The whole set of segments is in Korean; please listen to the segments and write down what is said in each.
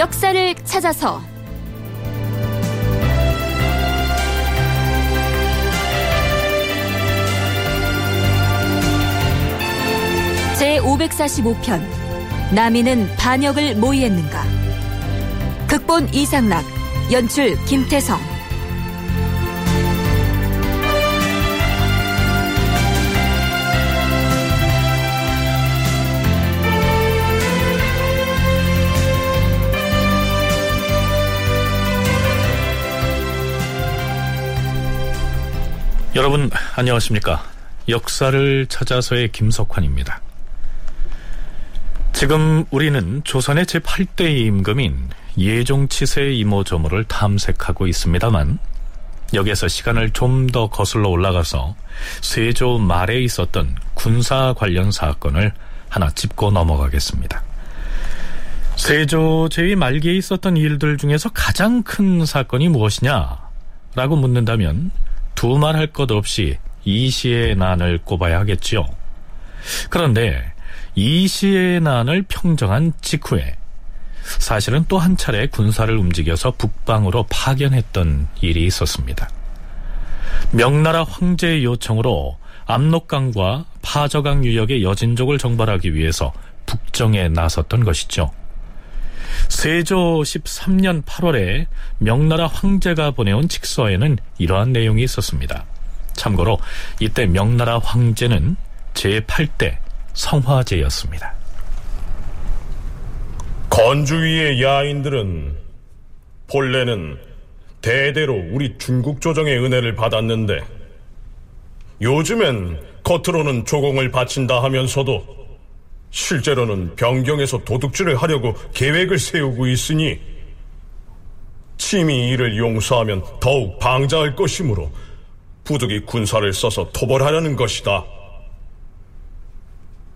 역사를 찾아서 제545편 남이는 반역을 모의했는가. 극본 이상락, 연출 김태성. 여러분 안녕하십니까. 역사를 찾아서의 김석환입니다. 지금 우리는 조선의 제8대 임금인 예종 치세의 이모저모를 탐색하고 있습니다만, 여기에서 시간을 좀 더 거슬러 올라가서 세조 말에 있었던 군사 관련 사건을 하나 짚고 넘어가겠습니다. 세조 제위 말기에 있었던 일들 중에서 가장 큰 사건이 무엇이냐라고 묻는다면 두말할 것 없이 이시의 난을 꼽아야 하겠지요. 그런데 이시의 난을 평정한 직후에 사실은 또 한 차례 군사를 움직여서 북방으로 파견했던 일이 있었습니다. 명나라 황제의 요청으로 압록강과 파저강 유역의 여진족을 정벌하기 위해서 북정에 나섰던 것이죠. 세조 13년 8월에 명나라 황제가 보내온 직서에는 이러한 내용이 있었습니다. 참고로 이때 명나라 황제는 제8대 성화제였습니다. 건주위의 야인들은 본래는 대대로 우리 중국 조정의 은혜를 받았는데, 요즘엔 겉으로는 조공을 바친다 하면서도 실제로는 변경에서 도둑질을 하려고 계획을 세우고 있으니, 침이 이를 용서하면 더욱 방자할 것이므로 부득이 군사를 써서 토벌하려는 것이다.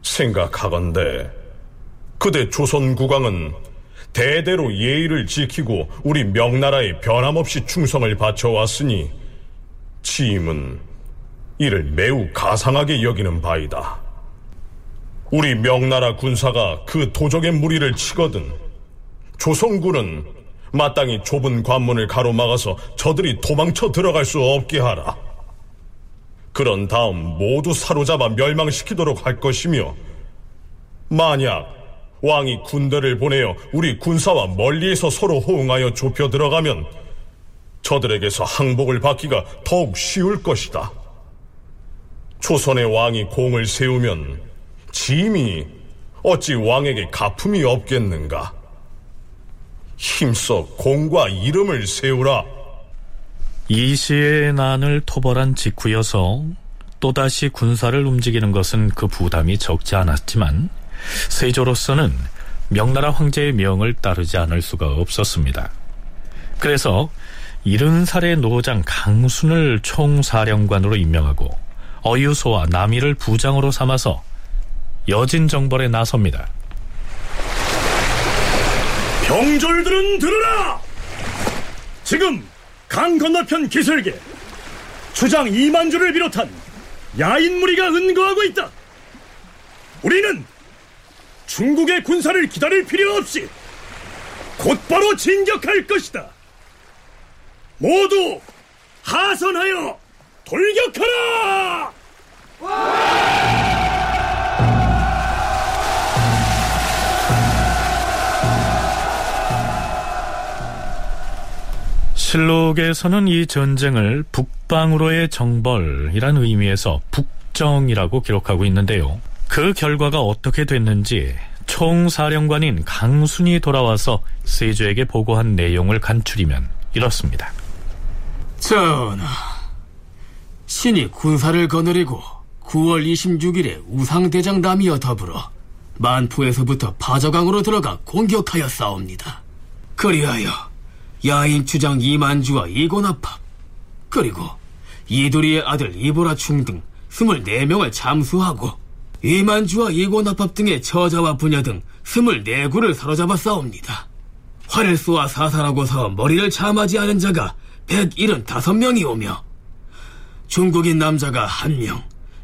생각하건대 그대 조선 국왕은 대대로 예의를 지키고 우리 명나라에 변함없이 충성을 바쳐왔으니 침은 이를 매우 가상하게 여기는 바이다. 우리 명나라 군사가 그 도적의 무리를 치거든 조선군은 마땅히 좁은 관문을 가로막아서 저들이 도망쳐 들어갈 수 없게 하라. 그런 다음 모두 사로잡아 멸망시키도록 할 것이며, 만약 왕이 군대를 보내어 우리 군사와 멀리에서 서로 호응하여 좁혀 들어가면 저들에게서 항복을 받기가 더욱 쉬울 것이다. 조선의 왕이 공을 세우면 짐이 어찌 왕에게 가품이 없겠는가. 힘써 공과 이름을 세우라. 이시의 난을 토벌한 직후여서 또다시 군사를 움직이는 것은 그 부담이 적지 않았지만, 세조로서는 명나라 황제의 명을 따르지 않을 수가 없었습니다. 그래서 70살의 노장 강순을 총사령관으로 임명하고 어유소와 남이를 부장으로 삼아서 여진 정벌에 나섭니다. 병졸들은 들으라! 지금 강 건너편 기슭에 주장 2만주를 비롯한 야인 무리가 은거하고 있다. 우리는 중국의 군사를 기다릴 필요 없이 곧바로 진격할 것이다. 모두 하선하여 돌격하라! 와! 실록에서는 이 전쟁을 북방으로의 정벌이란 의미에서 북정이라고 기록하고 있는데요. 그 결과가 어떻게 됐는지 총사령관인 강순이 돌아와서 세조에게 보고한 내용을 간추리면 이렇습니다. 전하, 신이 군사를 거느리고 9월 26일에 우상대장 남이와 더불어 만포에서부터 파저강으로 들어가 공격하여 싸웁니다. 그리하여 야인 주장 이만주와 이곤합합, 그리고 이두리의 아들 이보라충 등 24명을 잠수하고 이만주와 이곤합합 등의 처자와 부녀 등 24구를 사로잡아 싸웁니다. 활을 쏘아 사살하고서 머리를 참하지 않은 자가 175명이 오며, 중국인 남자가 1명,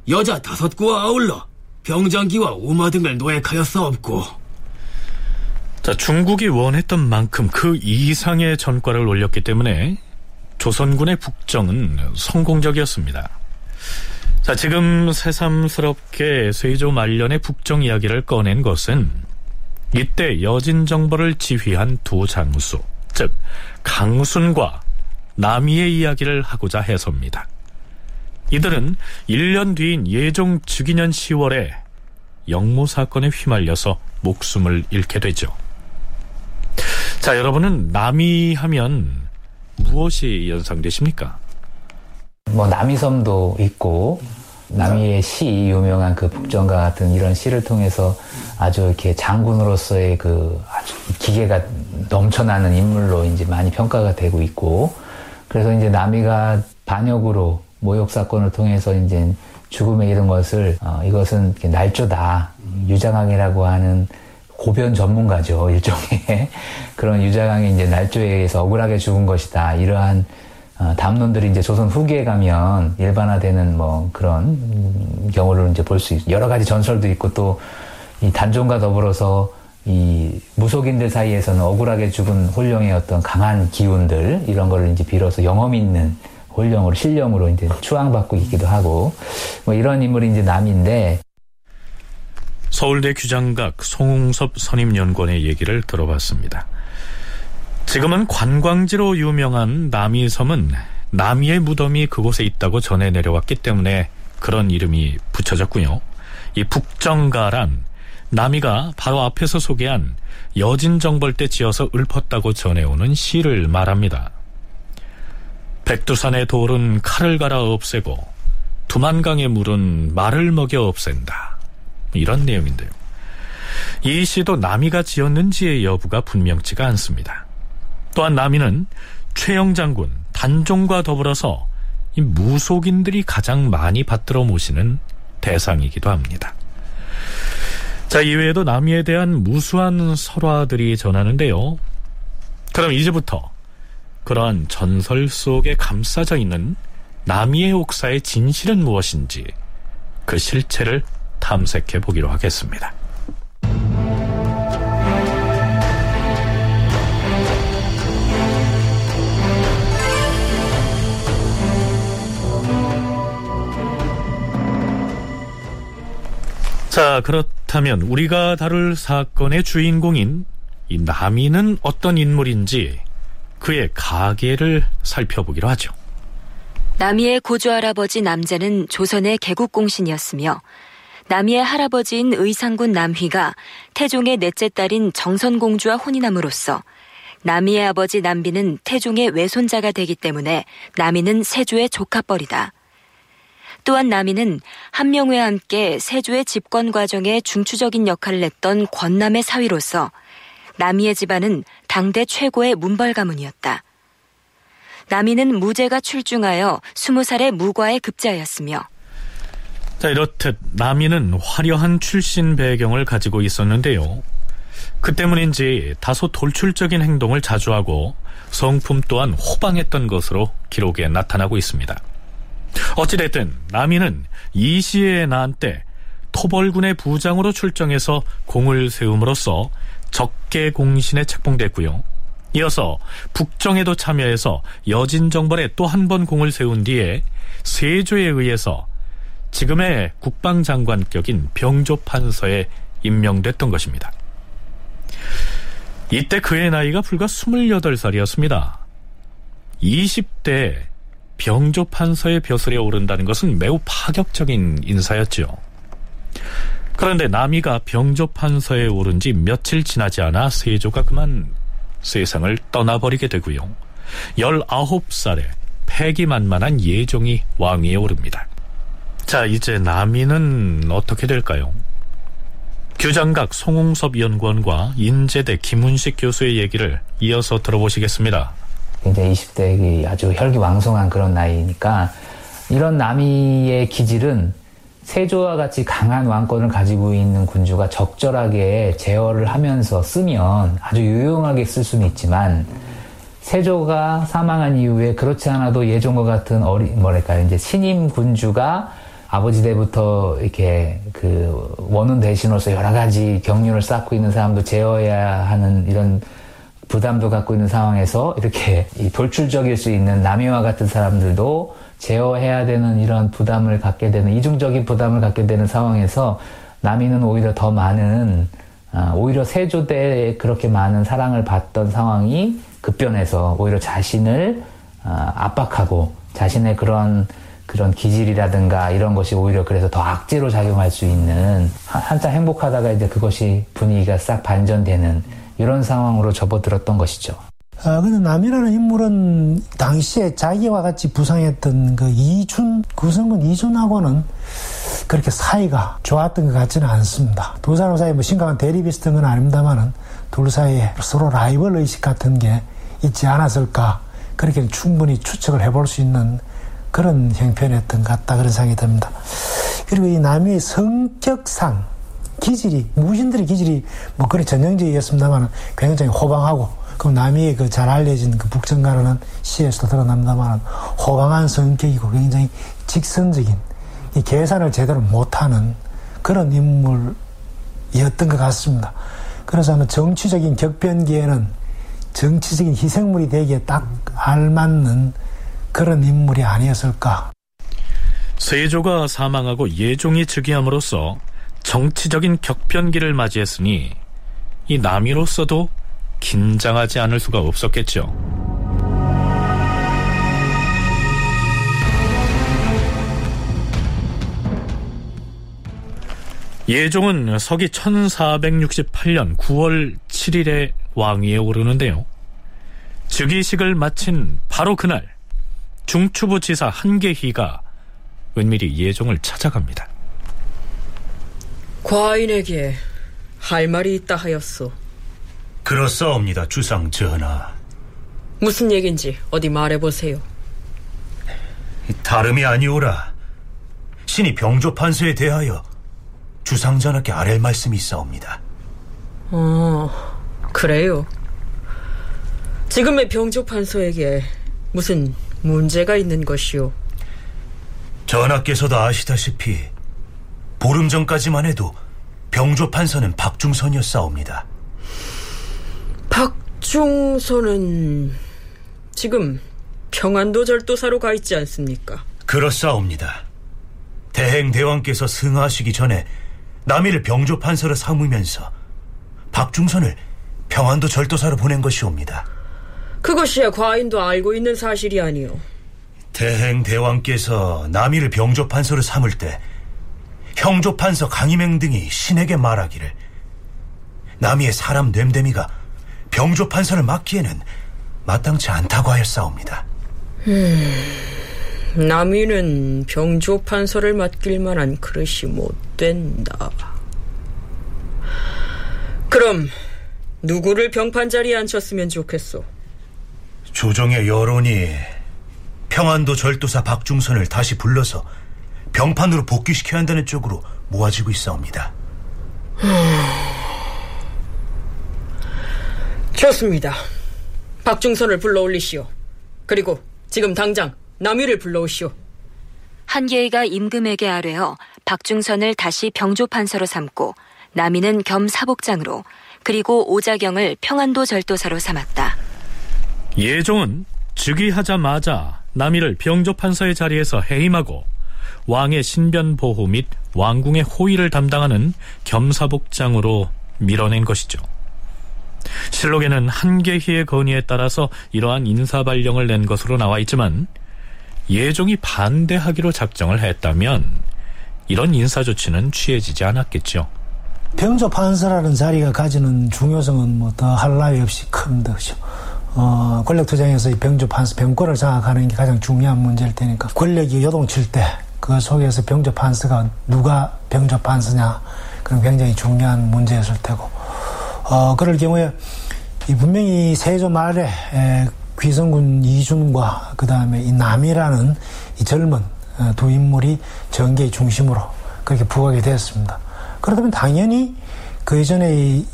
여자 5구와 아울러 병장기와 우마 등을 노획하여 싸웁고. 자, 중국이 원했던 만큼 그 이상의 전과를 올렸기 때문에 조선군의 북정은 성공적이었습니다. 자, 지금 새삼스럽게 세조 말년의 북정 이야기를 꺼낸 것은 이때 여진정벌을 지휘한 두 장수, 즉 강순과 남이의 이야기를 하고자 해서입니다. 이들은 1년 뒤인 예종 즉위년 10월에 영모 사건에 휘말려서 목숨을 잃게 되죠. 자, 여러분은 남이 하면 무엇이 연상되십니까? 뭐 남이섬도 있고 남이의 시, 유명한 그 북정가 같은 이런 시를 통해서 아주 이렇게 장군으로서의 그 아주 기계가 넘쳐나는 인물로 이제 많이 평가가 되고 있고, 그래서 이제 남이가 반역으로 모욕 사건을 통해서 이제 죽음에 이른 것을 이것은 날조다, 유자광이라고 하는 고변 전문가죠, 일종의. 그런 유자광이 이제 날조에 의해서 억울하게 죽은 것이다, 이러한 담론들이 이제 조선 후기에 가면 일반화되는 뭐 그런 경우를 이제 볼 수 있고, 여러 가지 전설도 있고, 또 이 단종과 더불어서 이 무속인들 사이에서는 억울하게 죽은 혼령의 어떤 강한 기운들, 이런 거를 이제 빌어서 영험 있는 혼령으로, 신령으로 이제 추앙받고 있기도 하고, 뭐 이런 인물이 이제 남인데. 서울대 규장각 송웅섭 선임연구원의 얘기를 들어봤습니다. 지금은 관광지로 유명한 남이섬은 남이의 무덤이 그곳에 있다고 전해 내려왔기 때문에 그런 이름이 붙여졌고요. 이 북정가란 남이가 바로 앞에서 소개한 여진정벌 때 지어서 읊었다고 전해오는 시를 말합니다. 백두산의 돌은 칼을 갈아 없애고 두만강의 물은 말을 먹여 없앤다, 이런 내용인데요. 이 시도 남이가 지었는지의 여부가 분명치가 않습니다. 또한 남이는 최영 장군, 단종과 더불어서 이 무속인들이 가장 많이 받들어 모시는 대상이기도 합니다. 자, 이외에도 남이에 대한 무수한 설화들이 전하는데요. 그럼 이제부터 그러한 전설 속에 감싸져 있는 남이의 혹사의 진실은 무엇인지 그 실체를 탐색해 보기로 하겠습니다. 자, 그렇다면 우리가 다룰 사건의 주인공인 이 남이는 어떤 인물인지 그의 가계를 살펴보기로 하죠. 남이의 고조할아버지 남재는 조선의 개국공신이었으며 남이의 할아버지인 의상군 남휘가 태종의 넷째 딸인 정선공주와 혼인함으로써 남이의 아버지 남비는 태종의 외손자가 되기 때문에 남이는 세조의 조카뻘이다. 또한 남이는 한명회와 함께 세조의 집권 과정에 중추적인 역할을 했던 권남의 사위로서 남이의 집안은 당대 최고의 문벌 가문이었다. 남이는 무제가 출중하여 20살에 무과에 급제하였으며. 자, 이렇듯 남이는 화려한 출신 배경을 가지고 있었는데요. 그 때문인지 다소 돌출적인 행동을 자주 하고 성품 또한 호방했던 것으로 기록에 나타나고 있습니다. 어찌됐든 남이는 이시의 난 때 토벌군의 부장으로 출정해서 공을 세움으로써 적개 공신에 책봉됐고요. 이어서 북정에도 참여해서 여진정벌에 또 한 번 공을 세운 뒤에 세조에 의해서 지금의 국방장관격인 병조판서에 임명됐던 것입니다. 이때 그의 나이가 불과 28살이었습니다. 20대에 병조판서의 벼슬에 오른다는 것은 매우 파격적인 인사였죠. 그런데 남이가 병조판서에 오른 지 며칠 지나지 않아 세조가 그만 세상을 떠나버리게 되고요. 19살에 패기만만한 예종이 왕위에 오릅니다. 자, 이제 남이는 어떻게 될까요? 규장각 송웅섭 연구원과 인제대 김훈식 교수의 얘기를 이어서 들어보시겠습니다. 이제 20대의 아주 혈기왕성한 그런 나이니까 이런 남이의 기질은 세조와 같이 강한 왕권을 가지고 있는 군주가 적절하게 제어를 하면서 쓰면 아주 유용하게 쓸 수는 있지만, 세조가 사망한 이후에 그렇지 않아도 예종과 같은 신임 군주가 아버지 대부터 이렇게 그 원운 대신으로서 여러 가지 경륜을 쌓고 있는 사람도 제어해야 하는 이런 부담도 갖고 있는 상황에서 이렇게 돌출적일 수 있는 남이와 같은 사람들도 제어해야 되는 이런 부담을 갖게 되는, 이중적인 부담을 갖게 되는 상황에서 남이는 오히려 더 많은, 오히려 세조 때에 그렇게 많은 사랑을 받던 상황이 급변해서 오히려 자신을 압박하고 자신의 그런 기질이라든가 이런 것이 오히려 그래서 더 악재로 작용할 수 있는, 한참 행복하다가 이제 그것이 분위기가 싹 반전되는 이런 상황으로 접어들었던 것이죠. 근데 남이라는 인물은 당시에 자기와 같이 부상했던 그 이준, 구성군 이준하고는 그렇게 사이가 좋았던 것 같지는 않습니다. 두 사람 사이에 뭐 심각한 대립이 있었던 건 아닙니다만은 둘 사이에 서로 라이벌 의식 같은 게 있지 않았을까, 그렇게 충분히 추측을 해볼 수 있는 그런 형편이었던 것 같다, 그런 생각이 듭니다. 그리고 이 남이의 성격상 기질이, 무신들의 기질이 뭐 그런 전형적이었습니다만 굉장히 호방하고, 그럼 남이의 그 잘 알려진 그 북정가라는 시에서도 드러납니다만 호방한 성격이고 굉장히 직선적인, 이 계산을 제대로 못하는 그런 인물이었던 것 같습니다. 그래서 아마 정치적인 격변기에는 정치적인 희생물이 되기에 딱 알맞는 그런 인물이 아니었을까. 세조가 사망하고 예종이 즉위함으로써 정치적인 격변기를 맞이했으니 이 남이로서도 긴장하지 않을 수가 없었겠죠. 예종은 서기 1468년 9월 7일에 왕위에 오르는데요, 즉위식을 마친 바로 그날 중추부지사 한계희가 은밀히 예종을 찾아갑니다. 과인에게 할 말이 있다 하였소. 그렇사옵니다, 주상 전하. 무슨 얘긴지 어디 말해보세요. 다름이 아니오라. 신이 병조판서에 대하여 주상 전하께 아랠 말씀이 있사옵니다. 그래요. 지금의 병조판서에게 무슨 문제가 있는 것이오? 전하께서도 아시다시피 보름 전까지만 해도 병조판서는 박중선이었사옵니다. 박중선은 지금 평안도 절도사로 가 있지 않습니까? 그렇사옵니다. 대행대왕께서 승하하시기 전에 남이를 병조판서로 삼으면서 박중선을 평안도 절도사로 보낸 것이옵니다. 그것이야 과인도 알고 있는 사실이 아니오. 대행대왕께서 남이를 병조판서로 삼을 때 형조판서 강희맹 등이 신에게 말하기를 남이의 사람 됨됨이가 병조판서를 맡기에는 마땅치 않다고 하였사옵니다. 남이는 병조판서를 맡길 만한 그릇이 못 된다. 그럼 누구를 병판자리에 앉혔으면 좋겠소? 조정의 여론이 평안도 절도사 박중선을 다시 불러서 병판으로 복귀시켜야 한다는 쪽으로 모아지고 있사옵니다. 좋습니다. 박중선을 불러올리시오. 그리고 지금 당장 남이를 불러오시오. 한계희가 임금에게 아뢰어 박중선을 다시 병조판서로 삼고 남이는 겸사복장으로, 그리고 오자경을 평안도 절도사로 삼았다. 예종은 즉위하자마자 남이를 병조판서의 자리에서 해임하고 왕의 신변보호 및 왕궁의 호위를 담당하는 겸사복장으로 밀어낸 것이죠. 실록에는 한계희의 건의에 따라서 이러한 인사발령을 낸 것으로 나와 있지만, 예종이 반대하기로 작정을 했다면 이런 인사조치는 취해지지 않았겠죠. 병조판서라는 자리가 가지는 중요성은 뭐 더할 나위 없이 큰 듯이요. 권력투쟁에서 병조판서, 병권을 장악하는 게 가장 중요한 문제일 테니까, 권력이 요동칠 때 그 속에서 병조판서가 누가 병조판서냐, 그럼 굉장히 중요한 문제였을 테고, 그럴 경우에 이 분명히 세조 말에 귀성군 이준과 그 다음에 이 남이라는 이 젊은 두 인물이 정계의 중심으로 그렇게 부각이 되었습니다. 그렇다면 당연히 그 이전에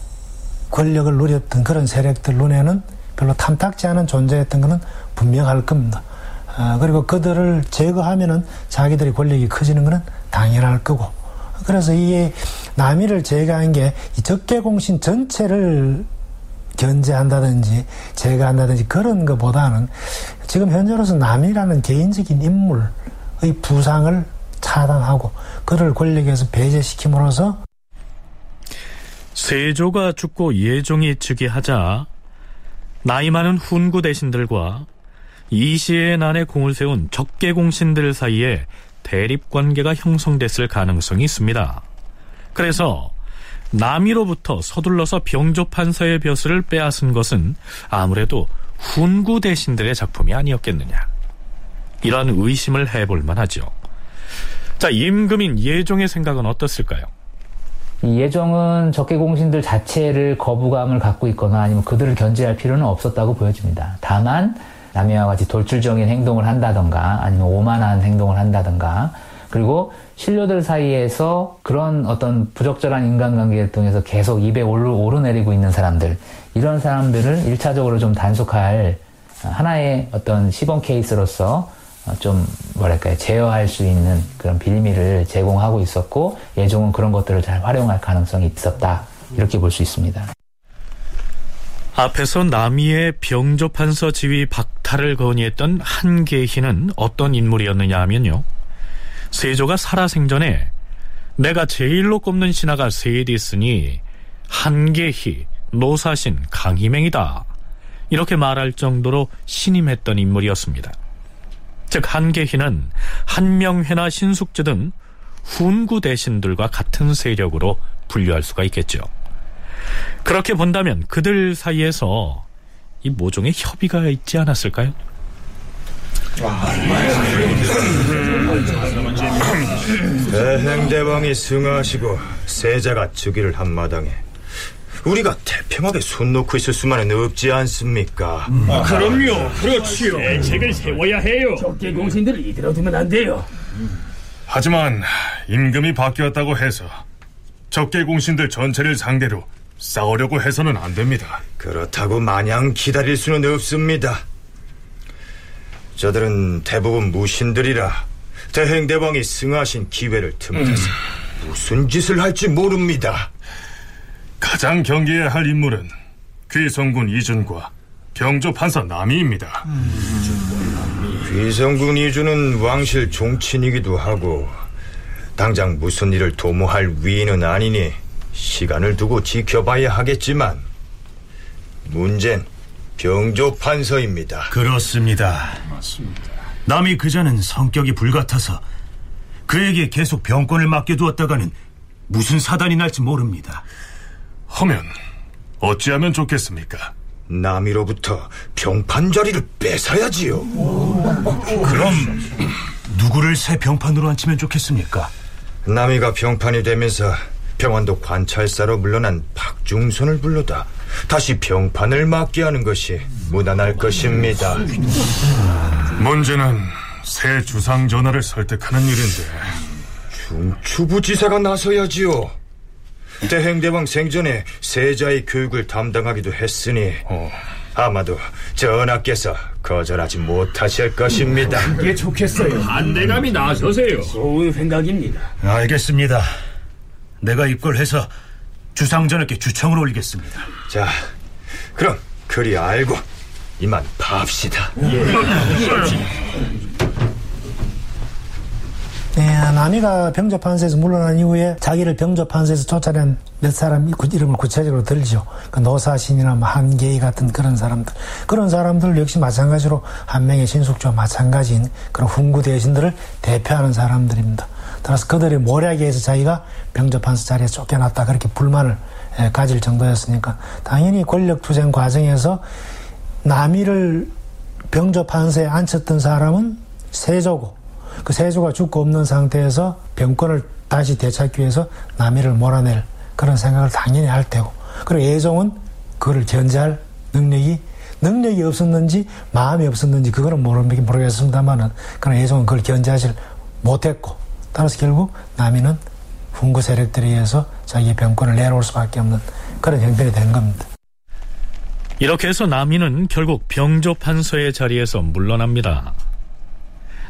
권력을 누렸던 그런 세력들 눈에는 별로 탐탁지 않은 존재였던 것은 분명할 겁니다. 그리고 그들을 제거하면은 자기들의 권력이 커지는 것은 당연할 거고. 그래서 이 남이를 제거한 게 이 적개공신 전체를 견제한다든지 제거한다든지 그런 것보다는 지금 현재로서 남이라는 개인적인 인물의 부상을 차단하고 그를 권력에서 배제시킴으로써 세조가 죽고 예종이 즉위하자 나이 많은 훈구 대신들과 이 시의 난에 공을 세운 적개공신들 사이에 대립관계가 형성됐을 가능성이 있습니다. 그래서 남이로부터 서둘러서 병조판서의 벼슬을 빼앗은 것은 아무래도 훈구 대신들의 작품이 아니었겠느냐, 이런 의심을 해볼 만하죠. 자, 임금인 예종의 생각은 어떻을까요? 예종은 적개공신들 자체를 거부감을 갖고 있거나 아니면 그들을 견제할 필요는 없었다고 보여집니다. 다만 남이와 같이 돌출적인 행동을 한다던가 아니면 오만한 행동을 한다던가, 그리고 신료들 사이에서 그런 어떤 부적절한 인간관계를 통해서 계속 입에 오르내리고 있는 사람들, 이런 사람들을 1차적으로 좀 단속할 하나의 어떤 시범 케이스로서 좀 뭐랄까요, 제어할 수 있는 그런 빌미를 제공하고 있었고, 예종은 그런 것들을 잘 활용할 가능성이 있었다, 이렇게 볼 수 있습니다. 앞에서 남이의 병조판서 지위 박탈을 건의했던 한계희는 어떤 인물이었느냐 하면요, 세조가 살아생전에 내가 제일로 꼽는 신하가 셋이 있으니 한계희, 노사신, 강희맹이다, 이렇게 말할 정도로 신임했던 인물이었습니다. 즉 한계희는 한명회나 신숙주 등 훈구 대신들과 같은 세력으로 분류할 수가 있겠죠. 그렇게 본다면 그들 사이에서 이 모종의 협의가 있지 않았을까요? 대행대왕이 승하하시고 세자가 즉위를 한 마당에 우리가 태평하게 손 놓고 있을 수만은 없지 않습니까? 그럼요, 그렇지요. 대책을 세워야 해요. 적개공신들을 이대로 두면 안 돼요. 하지만 임금이 바뀌었다고 해서 적개공신들 전체를 상대로 싸우려고 해서는 안 됩니다. 그렇다고 마냥 기다릴 수는 없습니다. 저들은 대부분 무신들이라 대행대왕이 승하하신 기회를 틈타서 무슨 짓을 할지 모릅니다. 가장 경계해야 할 인물은 귀성군 이준과 병조판서 남이입니다. 귀성군 이준은 왕실 종친이기도 하고 당장 무슨 일을 도모할 위인은 아니니 시간을 두고 지켜봐야 하겠지만 문제는 병조판서입니다. 그렇습니다. 맞습니다. 남이 그자는 성격이 불같아서 그에게 계속 병권을 맡겨두었다가는 무슨 사단이 날지 모릅니다. 허면 어찌하면 좋겠습니까? 남이로부터 병판 자리를 뺏어야지요. 그럼 누구를 새 병판으로 앉히면 좋겠습니까? 남이가 병판이 되면서 평안도 관찰사로 물러난 박중선을 불러다 다시 병판을 맡게 하는 것이 무난할 것입니다. 문제는 새 주상 전하를 설득하는 일인데 중추부지사가 나서야지요. 대행대왕 생전에 세자의 교육을 담당하기도 했으니 아마도 전하께서 거절하지 못하실 것입니다. 그게 좋겠어요. 안내감이 나서세요. 좋은 생각입니다. 알겠습니다. 내가 입궐해서 주상전하께 주청을 올리겠습니다. 자, 그럼 그리 알고 이만 밥시다. 네, 남이가 병조판서에서 물러난 이후에 자기를 병조판서에서 쫓아낸 몇 사람 이름을 구체적으로 들죠. 그 노사신이나 한계희 같은 그런 사람들. 그런 사람들 역시 마찬가지로 한명의 신숙주와 마찬가지인 그런 훈구 대신들을 대표하는 사람들입니다. 따라서 그들이 모략에서 자기가 병조판서 자리에 쫓겨났다, 그렇게 불만을 가질 정도였으니까 당연히 권력투쟁 과정에서 남이를 병조판서에 앉혔던 사람은 세조고, 그 세조가 죽고 없는 상태에서 병권을 다시 되찾기 위해서 남이를 몰아낼 그런 생각을 당연히 할 테고, 그리고 예종은 그를 견제할 능력이 없었는지 마음이 없었는지 그거는 모르겠습니다만은 그러나 예종은 그걸 견제하지 못했고, 따라서 결국 남이는 훈구 세력들에 의해서 자기의 병권을 내놓을 수밖에 없는 그런 형편이 된 겁니다. 이렇게 해서 남이는 결국 병조판서의 자리에서 물러납니다.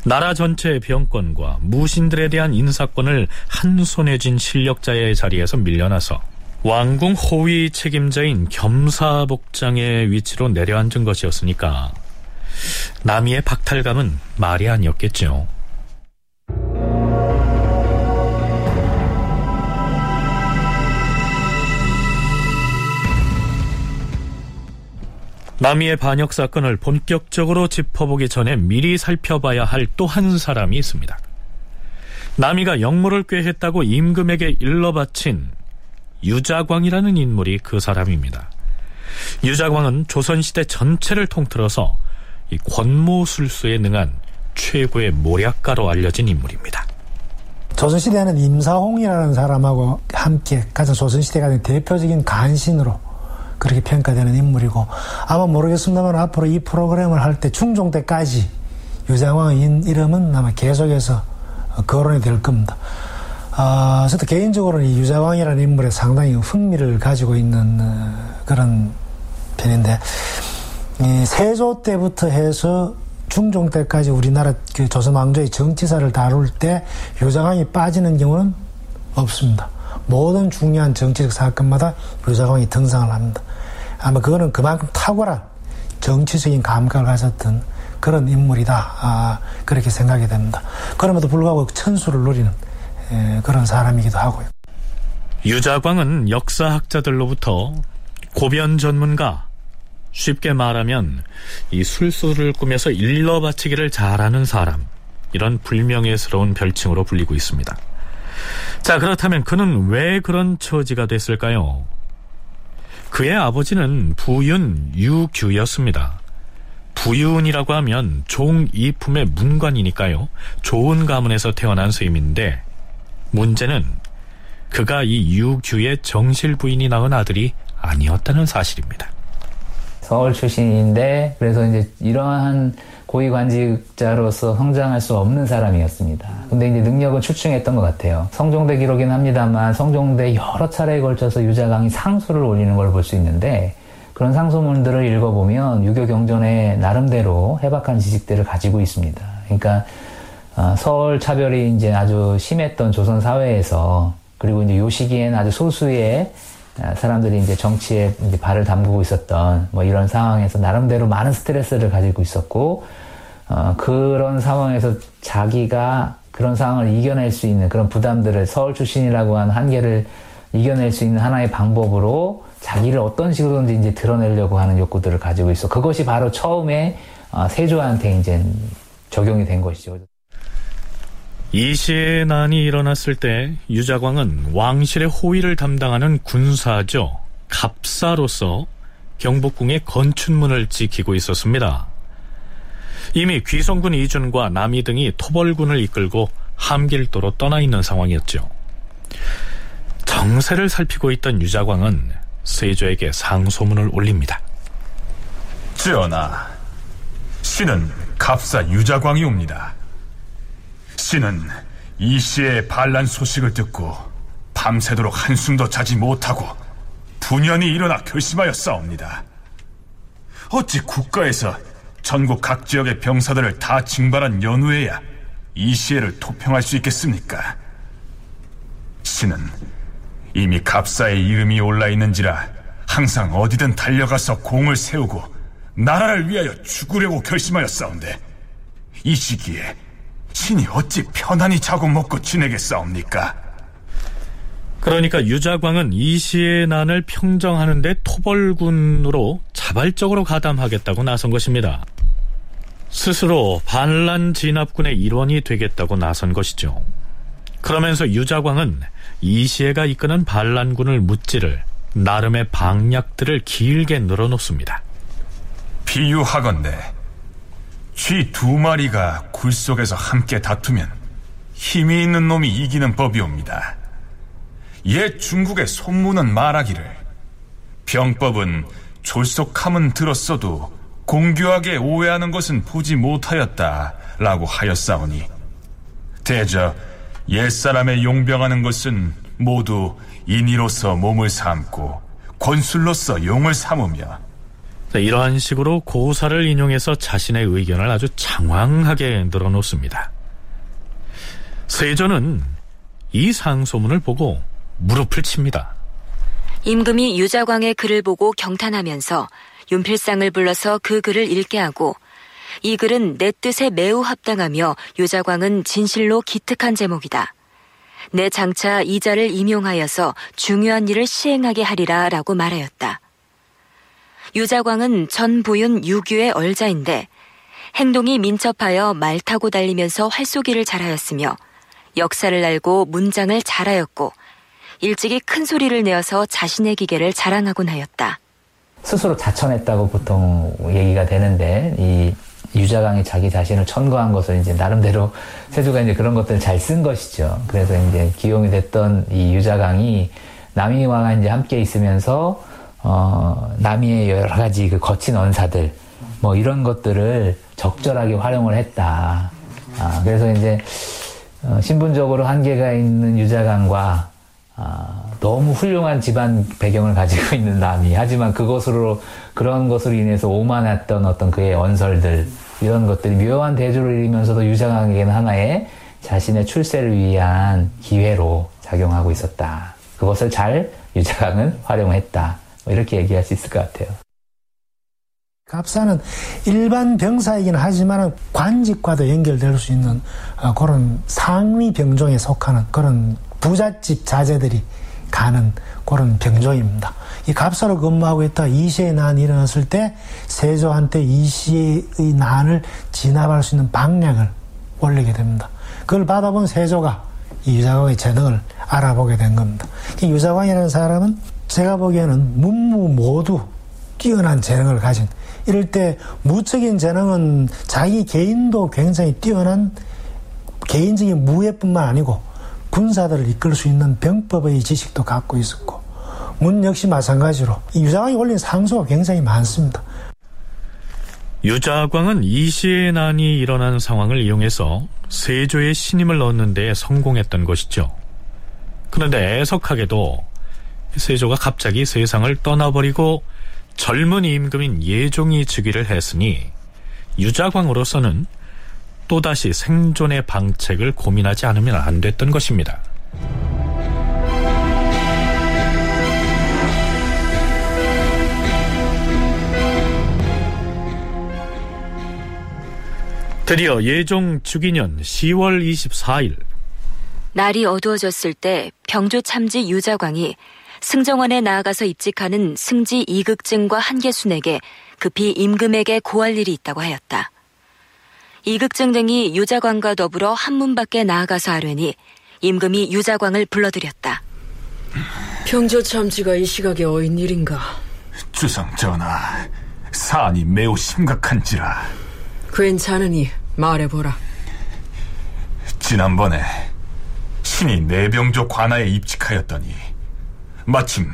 나라 전체의 병권과 무신들에 대한 인사권을 한 손에 쥔 실력자의 자리에서 밀려나서 왕궁 호위 책임자인 겸사복장의 위치로 내려앉은 것이었으니까 남이의 박탈감은 말이 아니었겠죠. 남이의 반역 사건을 본격적으로 짚어보기 전에 미리 살펴봐야 할 또 한 사람이 있습니다. 남이가 역무를 꾀했다고 임금에게 일러 바친 유자광이라는 인물이 그 사람입니다. 유자광은 조선시대 전체를 통틀어서 이 권모술수에 능한 최고의 모략가로 알려진 인물입니다. 조선시대에는 임사홍이라는 사람하고 함께 가장 조선시대가 된 대표적인 간신으로 그렇게 평가되는 인물이고, 아마 모르겠습니다만 앞으로 이 프로그램을 할 때 중종 때까지 유자광의 이름은 아마 계속해서 거론이 될 겁니다. 저도 개인적으로는 이 유자광이라는 인물에 상당히 흥미를 가지고 있는 그런 편인데, 이 세조 때부터 해서 중종 때까지 우리나라 그 조선왕조의 정치사를 다룰 때 유자광이 빠지는 경우는 없습니다. 모든 중요한 정치적 사건마다 유자광이 등장을 합니다. 아마 그거는 그만큼 탁월한 정치적인 감각을 가졌던 그런 인물이다, 그렇게 생각이 됩니다. 그럼에도 불구하고 천수를 노리는 그런 사람이기도 하고요. 유자광은 역사학자들로부터 고변 전문가, 쉽게 말하면 이 술수를 꾸며서 일러 바치기를 잘하는 사람, 이런 불명예스러운 별칭으로 불리고 있습니다. 자, 그렇다면 그는 왜 그런 처지가 됐을까요? 그의 아버지는 부윤 유규였습니다. 부윤이라고 하면 종이품의 문관이니까요, 좋은 가문에서 태어난 스님인데, 문제는 그가 이 유규의 정실 부인이 낳은 아들이 아니었다는 사실입니다. 서울 출신인데, 그래서 이제 이러한 고위관직자로서 성장할 수 없는 사람이었습니다. 근데 이제 능력은 출중했던 것 같아요. 성종대 기록이긴 합니다만 성종대 여러 차례에 걸쳐서 유자광이 상소를 올리는 걸 볼 수 있는데, 그런 상소문들을 읽어보면 유교 경전에 나름대로 해박한 지식들을 가지고 있습니다. 그러니까 서울 차별이 이제 아주 심했던 조선 사회에서, 그리고 이제 요 시기엔 아주 소수의 사람들이 이제 정치에 이제 발을 담그고 있었던 뭐 이런 상황에서 나름대로 많은 스트레스를 가지고 있었고, 그런 상황에서 자기가 그런 상황을 이겨낼 수 있는 그런 부담들을, 서울 출신이라고 한 한계를 이겨낼 수 있는 하나의 방법으로 자기를 어떤 식으로든지 이제 드러내려고 하는 욕구들을 가지고 있어. 그것이 바로 처음에 세조한테 이제 적용이 된 것이죠. 이 시의 난이 일어났을 때 유자광은 왕실의 호위를 담당하는 군사죠, 갑사로서 경복궁의 건춘문을 지키고 있었습니다. 이미 귀성군 이준과 남이 등이 토벌군을 이끌고 함길도로 떠나 있는 상황이었죠. 정세를 살피고 있던 유자광은 세조에게 상소문을 올립니다. 전하, 신은 갑사 유자광이옵니다. 신은 이 씨의 반란 소식을 듣고 밤새도록 한숨도 자지 못하고 분연히 일어나 결심하여 싸웁니다. 어찌 국가에서 전국 각 지역의 병사들을 다 징발한 연후에야 이 씨를 토평할 수 있겠습니까? 신은 이미 갑사의 이름이 올라있는지라 항상 어디든 달려가서 공을 세우고 나라를 위하여 죽으려고 결심하여 싸운데, 이 시기에 신이 어찌 편안히 자고 먹고 지내겠사옵니까? 그러니까 유자광은 이 시의 난을 평정하는 데 토벌군으로 자발적으로 가담하겠다고 나선 것입니다. 스스로 반란 진압군의 일원이 되겠다고 나선 것이죠. 그러면서 유자광은 이 시가 이끄는 반란군을 무찌를 나름의 방략들을 길게 늘어놓습니다. 비유하건대 쥐 두 마리가 굴 속에서 함께 다투면 힘이 있는 놈이 이기는 법이옵니다. 옛 중국의 손문은 말하기를, 병법은 졸속함은 들었어도 공교하게 오해하는 것은 보지 못하였다 라고 하였사오니, 대저 옛사람의 용병하는 것은 모두 인의로서 몸을 삼고 권술로서 용을 삼으며 이러한 식으로 고사를 인용해서 자신의 의견을 아주 장황하게 늘어놓습니다. 세조는 이 상소문을 보고 무릎을 칩니다. 임금이 유자광의 글을 보고 경탄하면서 윤필상을 불러서 그 글을 읽게 하고, 이 글은 내 뜻에 매우 합당하며 유자광은 진실로 기특한 제목이다. 내 장차 이자를 임용하여서 중요한 일을 시행하게 하리라 라고 말하였다. 유자광은 전부윤 유규의 얼자인데 행동이 민첩하여 말 타고 달리면서 활쏘기를 잘하였으며 역사를 알고 문장을 잘하였고 일찍이 큰 소리를 내어서 자신의 기계를 자랑하곤 하였다. 스스로 자천했다고 보통 얘기가 되는데 이 유자광이 자기 자신을 천거한 것을 이제 나름대로 세조가 이제 그런 것들을 잘 쓴 것이죠. 그래서 이제 기용이 됐던 이 유자광이 남이와 이제 함께 있으면서 남이의 여러 가지 그 거친 언사들 뭐 이런 것들을 적절하게 활용을 했다. 그래서 이제 신분적으로 한계가 있는 유자광과 너무 훌륭한 집안 배경을 가지고 있는 남이, 하지만 그런 것으로 인해서 오만했던 어떤 그의 언설들, 이런 것들이 묘한 대조를 이루면서도 유자광에게는 하나의 자신의 출세를 위한 기회로 작용하고 있었다. 그것을 잘 유자광은 활용했다. 이렇게 얘기할 수 있을 것 같아요. 갑사는 일반 병사이긴 하지만 관직과도 연결될 수 있는 그런 상위 병종에 속하는 그런 부잣집 자제들이 가는 그런 병종입니다. 이 갑사로 근무하고 있다 이시의 난이 일어났을 때 세조한테 이시의 난을 진압할 수 있는 방략을 올리게 됩니다. 그걸 받아본 세조가 이 유자광의 재능을 알아보게 된 겁니다. 이 유자광이라는 사람은 제가 보기에는 문무 모두 뛰어난 재능을 가진, 이럴 때 무적인 재능은 자기 개인도 굉장히 뛰어난 개인적인 무예뿐만 아니고 군사들을 이끌 수 있는 병법의 지식도 갖고 있었고, 문 역시 마찬가지로 유자광이 올린 상소가 굉장히 많습니다. 유자광은 이시의 난이 일어난 상황을 이용해서 세조의 신임을 얻는 데 성공했던 것이죠. 그런데 애석하게도 세조가 갑자기 세상을 떠나버리고 젊은 임금인 예종이 즉위를 했으니 유자광으로서는 또다시 생존의 방책을 고민하지 않으면 안 됐던 것입니다. 드디어 예종 즉위년 10월 24일 날이 어두워졌을 때 병조 참지 유자광이 승정원에 나아가서 입직하는 승지 이극증과 한계순에게 급히 임금에게 고할 일이 있다고 하였다. 이극증 등이 유자광과 더불어 한문 밖에 나아가서 하려니 임금이 유자광을 불러들였다. 병조 참지가 이 시각에 어인 일인가? 주상 전하, 사안이 매우 심각한지라. 괜찮으니 말해보라. 지난번에 신이 내병조 관하에 입직하였더니 마침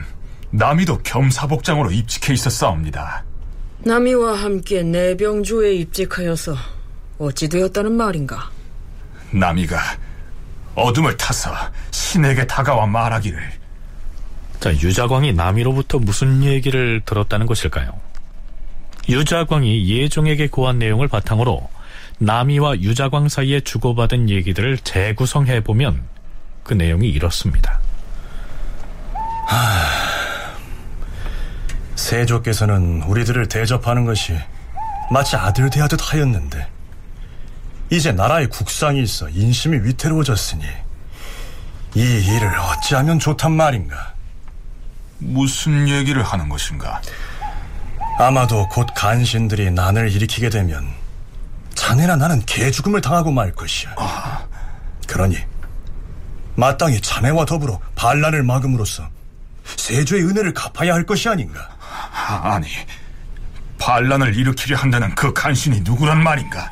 남이도 겸사복장으로 입직해 있었사옵니다. 남이와 함께 내병조에 입직하여서 어찌 되었다는 말인가? 남이가 어둠을 타서 신에게 다가와 말하기를. 자, 유자광이 남이로부터 무슨 얘기를 들었다는 것일까요? 유자광이 예종에게 고한 내용을 바탕으로 남이와 유자광 사이에 주고받은 얘기들을 재구성해보면 그 내용이 이렇습니다. 세조께서는 우리들을 대접하는 것이 마치 아들 대하듯 하였는데 이제 나라의 국상이 있어 인심이 위태로워졌으니 이 일을 어찌하면 좋단 말인가? 무슨 얘기를 하는 것인가? 아마도 곧 간신들이 난을 일으키게 되면 자네나 나는 개죽음을 당하고 말 것이야. 그러니 마땅히 자네와 더불어 반란을 막음으로써 세조의 은혜를 갚아야 할 것이 아닌가? 아니, 반란을 일으키려 한다는 그 간신이 누구란 말인가?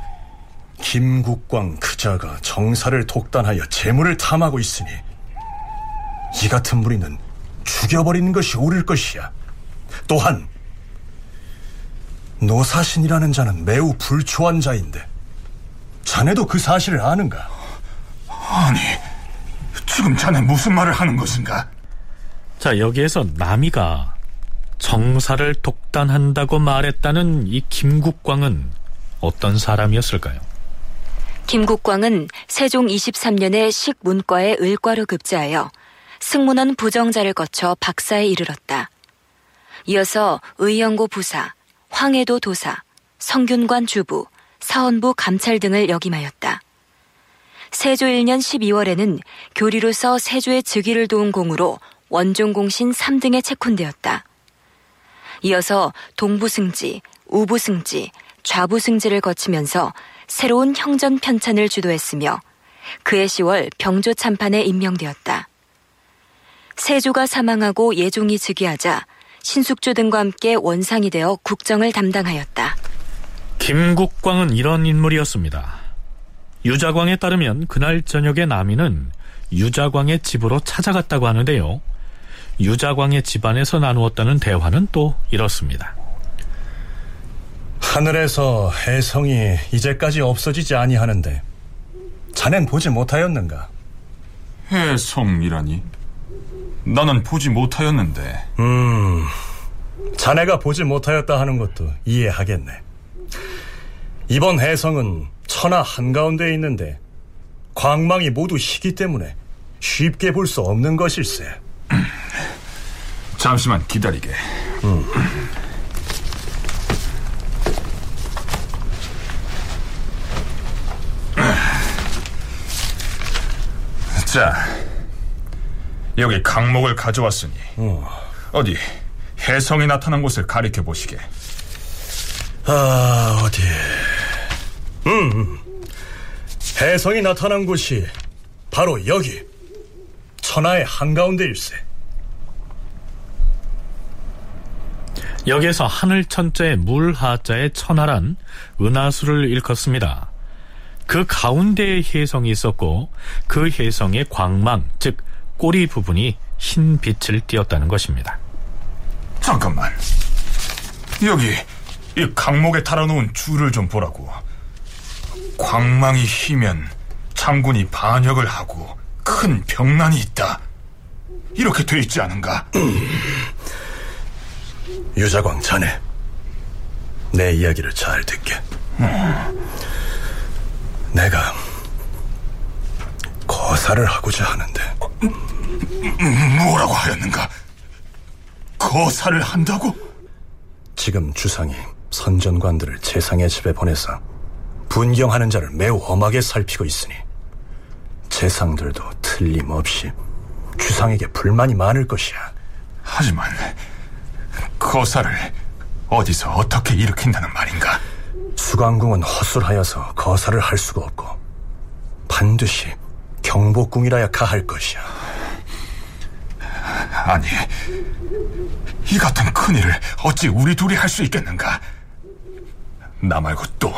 김국광 그자가 정사를 독단하여 재물을 탐하고 있으니 이 같은 무리는 죽여버리는 것이 옳을 것이야. 또한 노사신이라는 자는 매우 불초한 자인데 자네도 그 사실을 아는가? 아니, 지금 자네 무슨 말을 하는 것인가? 자, 여기에서 남이가 정사를 독단한다고 말했다는 이 김국광은 어떤 사람이었을까요? 김국광은 세종 23년에 식문과의 을과로 급제하여 승문원 부정자를 거쳐 박사에 이르렀다. 이어서 의영고 부사, 황해도 도사, 성균관 주부, 사헌부 감찰 등을 역임하였다. 세조 1년 12월에는 교리로서 세조의 즉위를 도운 공으로 원종공신 3등에 책훈되었다. 이어서 동부승지, 우부승지, 좌부승지를 거치면서 새로운 형전 편찬을 주도했으며 그해 10월 병조 참판에 임명되었다. 세조가 사망하고 예종이 즉위하자 신숙주 등과 함께 원상이 되어 국정을 담당하였다. 김국광은 이런 인물이었습니다. 유자광에 따르면 그날 저녁에 남이는 유자광의 집으로 찾아갔다고 하는데요. 유자광의 집안에서 나누었다는 대화는 또 이렇습니다. 하늘에서 해성이 이제까지 없어지지 아니하는데 자넨 보지 못하였는가? 해성이라니? 나는 보지 못하였는데. 자네가 보지 못하였다 하는 것도 이해하겠네. 이번 해성은 천하 한가운데에 있는데 광망이 모두 희기 때문에 쉽게 볼 수 없는 것일세. 잠시만 기다리게. 자, 여기 강목을 가져왔으니 어디 해성이 나타난 곳을 가리켜 보시게. 아, 어디? 해성이 나타난 곳이 바로 여기 천하의 한가운데일세. 여기에서 하늘천자의 물하자의 천하란 은하수를 일컫습니다. 그 가운데에 해성이 있었고 그 해성의 광망, 즉 꼬리 부분이 흰 빛을 띄었다는 것입니다. 잠깐만, 여기 이 강목에 달아놓은 줄을 좀 보라고. 광망이 희면 장군이 반역을 하고 큰 병난이 있다, 이렇게 돼 있지 않은가? 유자광, 자네 내 이야기를 잘 듣게. 내가 거사를 하고자 하는데. 뭐라고 하였는가? 거사를 한다고? 지금 주상이 선전관들을 재상의 집에 보내서 분경하는 자를 매우 엄하게 살피고 있으니 재상들도 틀림없이 주상에게 불만이 많을 것이야. 하지만 거사를 어디서 어떻게 일으킨다는 말인가? 수강궁은 허술하여서 거사를 할 수가 없고 반드시 경복궁이라야 가할 것이야. 아니, 이 같은 큰일을 어찌 우리 둘이 할 수 있겠는가? 나 말고 또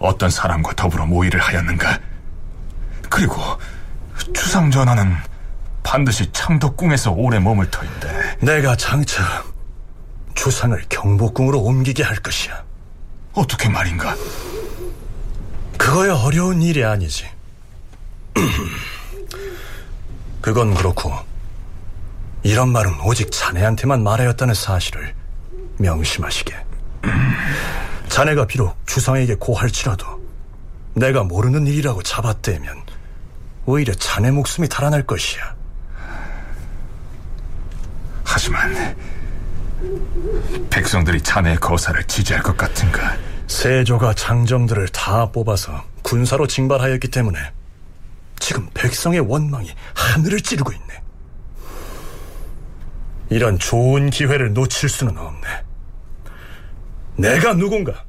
어떤 사람과 더불어 모의를 하였는가? 그리고 추상 전하는 반드시 창덕궁에서 오래 머물 터인데. 내가 장차 추상을 경복궁으로 옮기게 할 것이야. 어떻게 말인가? 그거야 어려운 일이 아니지. 그건 그렇고 이런 말은 오직 자네한테만 말하였다는 사실을 명심하시게. 자네가 비록 주상에게 고할지라도 내가 모르는 일이라고 잡아떼면 오히려 자네 목숨이 달아날 것이야. 하지만 백성들이 자네의 거사를 지지할 것 같은가? 세조가 장정들을 다 뽑아서 군사로 징발하였기 때문에 지금 백성의 원망이 하늘을 찌르고 있네. 이런 좋은 기회를 놓칠 수는 없네. 내가 누군가?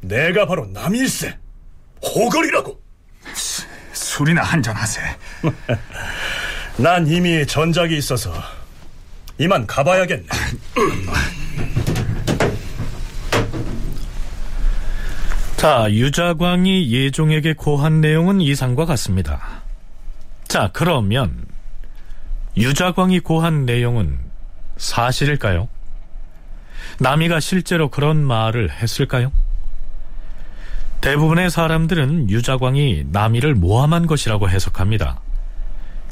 내가 바로 남일세, 호걸이라고. 술이나 한잔하세. 난 이미 전작이 있어서 이만 가봐야겠네. 자, 유자광이 예종에게 고한 내용은 이상과 같습니다. 자, 그러면 유자광이 고한 내용은 사실일까요? 남이가 실제로 그런 말을 했을까요? 대부분의 사람들은 유자광이 남이를 모함한 것이라고 해석합니다.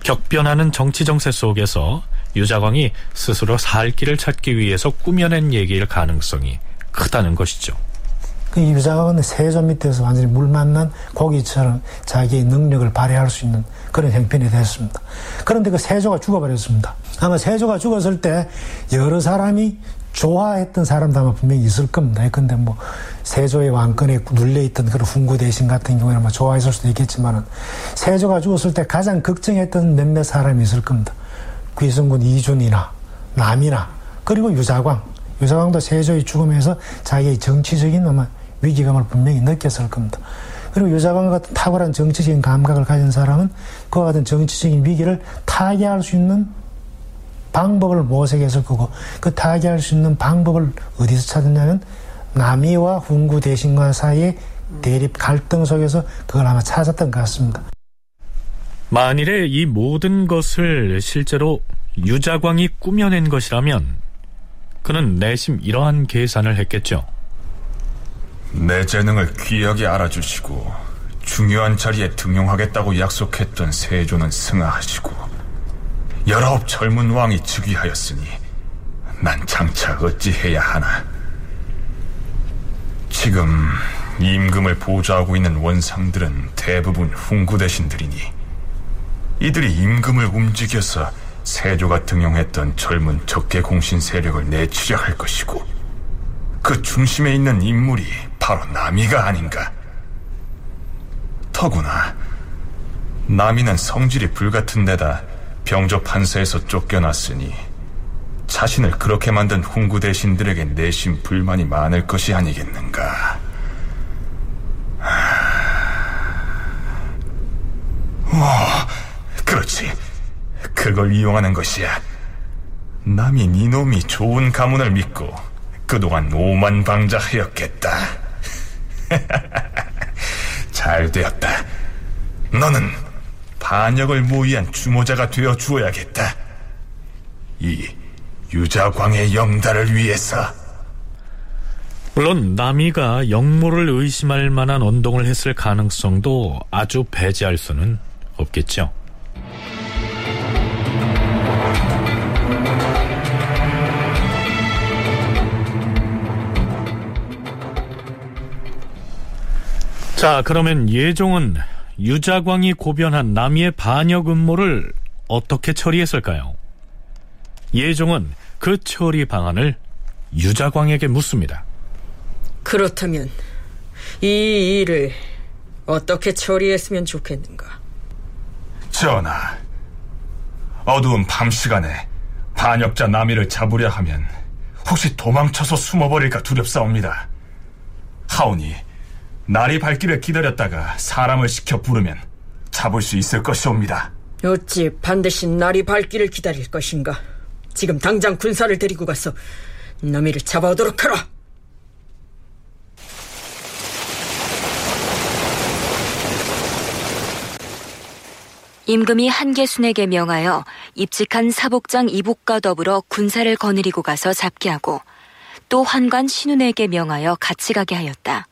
격변하는 정치 정세 속에서 유자광이 스스로 살 길을 찾기 위해서 꾸며낸 얘기일 가능성이 크다는 것이죠. 그 유자광은 세조 밑에서 완전히 물 만난 고기처럼 자기의 능력을 발휘할 수 있는 그런 형편이 됐습니다. 그런데 그 세조가 죽어버렸습니다. 아마 세조가 죽었을 때 여러 사람이 좋아했던 사람도 아마 분명히 있을 겁니다. 근데 뭐 세조의 왕권에 눌려있던 그런 훈구 대신 같은 경우에는 뭐 좋아했을 수도 있겠지만은 세조가 죽었을 때 가장 걱정했던 몇몇 사람이 있을 겁니다. 귀성군 이준이나 남이나 그리고 유자광도 세조의 죽음에서 자기의 정치적인 아마 위기감을 분명히 느꼈을 겁니다. 그리고 유자광 같은 탁월한 정치적인 감각을 가진 사람은 그와 같은 정치적인 위기를 타개할 수 있는 방법을 모색했을 거고, 그 타개할 수 있는 방법을 어디서 찾았냐면 남이와 훈구 대신과 사이의 대립 갈등 속에서 그걸 아마 찾았던 것 같습니다. 만일에 이 모든 것을 실제로 유자광이 꾸며낸 것이라면 그는 내심 이러한 계산을 했겠죠. 내 재능을 귀하게 알아주시고 중요한 자리에 등용하겠다고 약속했던 세조는 승하하시고 19 젊은 왕이 즉위하였으니 난 장차 어찌해야 하나. 지금 임금을 보좌하고 있는 원상들은 대부분 훈구 대신들이니 이들이 임금을 움직여서 세조가 등용했던 젊은 적개 공신 세력을 내치려 할 것이고 그 중심에 있는 인물이 바로 남이가 아닌가. 더구나 남이는 성질이 불같은 데다 병조 판서에서 쫓겨났으니 자신을 그렇게 만든 훈구 대신들에게 내심 불만이 많을 것이 아니겠는가. 그렇지, 그걸 이용하는 것이야. 남이 니놈이 좋은 가문을 믿고 그동안 오만방자하였겠다. 잘 되었다. 너는 반역을 모의한 주모자가 되어주어야겠다. 이 유자광의 영달을 위해서. 물론 남이가 역모를 의심할 만한 언동을 했을 가능성도 아주 배제할 수는 없겠죠. 자, 그러면 예종은 유자광이 고변한 남이의 반역 음모를 어떻게 처리했을까요? 예종은 그 처리 방안을 유자광에게 묻습니다. 그렇다면 이 일을 어떻게 처리했으면 좋겠는가? 전하, 어두운 밤 시간에 반역자 남이를 잡으려 하면 혹시 도망쳐서 숨어버릴까 두렵사옵니다. 하오니 날이 밝기를 기다렸다가 사람을 시켜 부르면 잡을 수 있을 것이옵니다. 어찌 반드시 날이 밝기를 기다릴 것인가? 지금 당장 군사를 데리고 가서 남이를 잡아오도록 하라. 임금이 한계순에게 명하여 입직한 사복장 이복과 더불어 군사를 거느리고 가서 잡게 하고 또 환관 신운에게 명하여 같이 가게 하였다.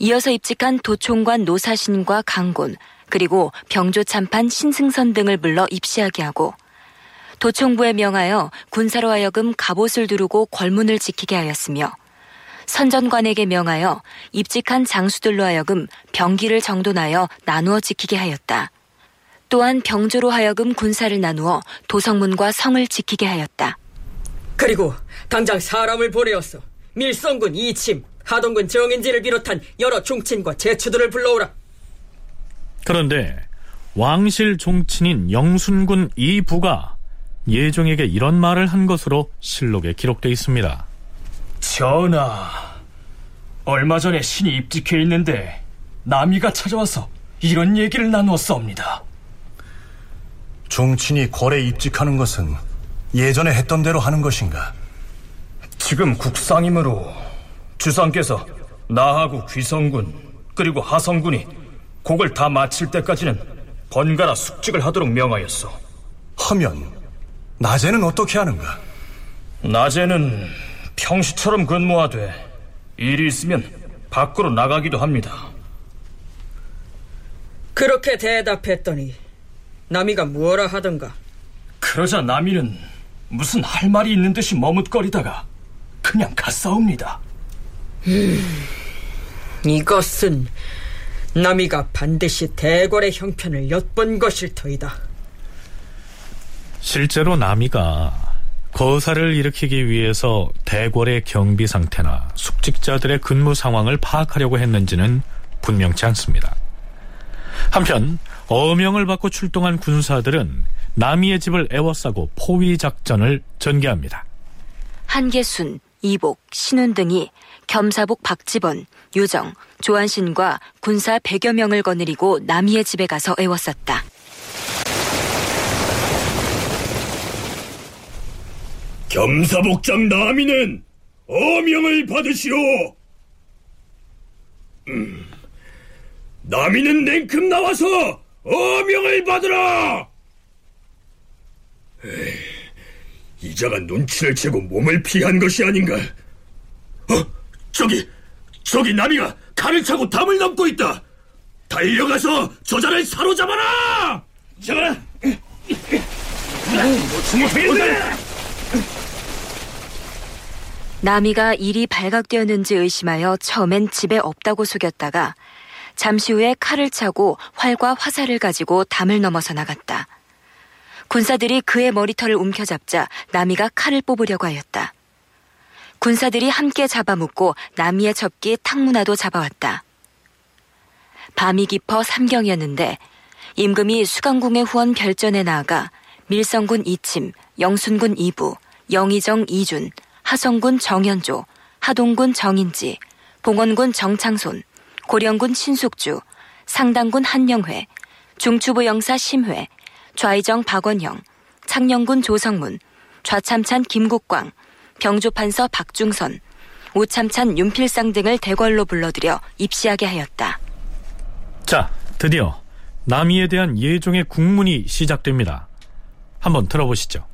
이어서 입직한 도총관 노사신과 강곤 그리고 병조 참판 신승선 등을 불러 입시하게 하고 도총부에 명하여 군사로 하여금 갑옷을 두르고 궐문을 지키게 하였으며 선전관에게 명하여 입직한 장수들로 하여금 병기를 정돈하여 나누어 지키게 하였다. 또한 병조로 하여금 군사를 나누어 도성문과 성을 지키게 하였다. 그리고 당장 사람을 보내어서 밀성군 이침, 하동군 정인지를 비롯한 여러 종친과 제추들을 불러오라. 그런데 왕실 종친인 영순군 이부가 예종에게 이런 말을 한 것으로 실록에 기록되어 있습니다. 전하, 얼마 전에 신이 입직해 있는데 남이가 찾아와서 이런 얘기를 나누었사옵니다. 종친이 거래 입직하는 것은 예전에 했던 대로 하는 것인가? 지금 국상이므로 주상께서 나하고 귀성군 그리고 하성군이 곡을 다 마칠 때까지는 번갈아 숙직을 하도록 명하였소. 하면 낮에는 어떻게 하는가? 낮에는 평시처럼 근무하되 일이 있으면 밖으로 나가기도 합니다. 그렇게 대답했더니 남이가 뭐라 하던가 그러자 남이는 무슨 할 말이 있는 듯이 머뭇거리다가 그냥 갔사옵니다. 이것은 남이가 반드시 대궐의 형편을 엿본 것일 터이다. 실제로 남이가 거사를 일으키기 위해서 대궐의 경비 상태나 숙직자들의 근무 상황을 파악하려고 했는지는 분명치 않습니다. 한편 어명을 받고 출동한 군사들은 남이의 집을 애워싸고 포위작전을 전개합니다. 한계순, 이복, 신운 등이 겸사복 박지번, 유정, 조한신과 군사 100여 명을 거느리고 남이의 집에 가서 애워쌌다. 겸사복장 남이는 어명을 받으시오. 남이는 냉큼 나와서 어명을 받으라. 이자가 눈치를 채고 몸을 피한 것이 아닌가. 저기 남이가 칼을 차고 담을 넘고 있다. 달려가서 저자를 사로잡아라. 잡아라. 남이가 일이 발각되었는지 의심하여 처음엔 집에 없다고 속였다가 잠시 후에 칼을 차고 활과 화살을 가지고 담을 넘어서 나갔다. 군사들이 그의 머리털을 움켜잡자 남이가 칼을 뽑으려고 하였다. 군사들이 함께 잡아먹고 남이의 접기 탕문화도 잡아왔다. 밤이 깊어 삼경이었는데 임금이 수강궁의 후원 별전에 나아가 밀성군 이침, 영순군 이부, 영의정 이준, 하성군 정현조, 하동군 정인지, 봉원군 정창손, 고령군 신숙주, 상당군 한명회, 중추부 영사 심회, 좌의정 박원형, 창녕군 조성문, 좌참찬 김국광, 병조판서 박중선, 우참찬 윤필상 등을 대궐로 불러들여 입시하게 하였다. 자, 드디어 남이에 대한 예종의 국문이 시작됩니다. 한번 들어보시죠.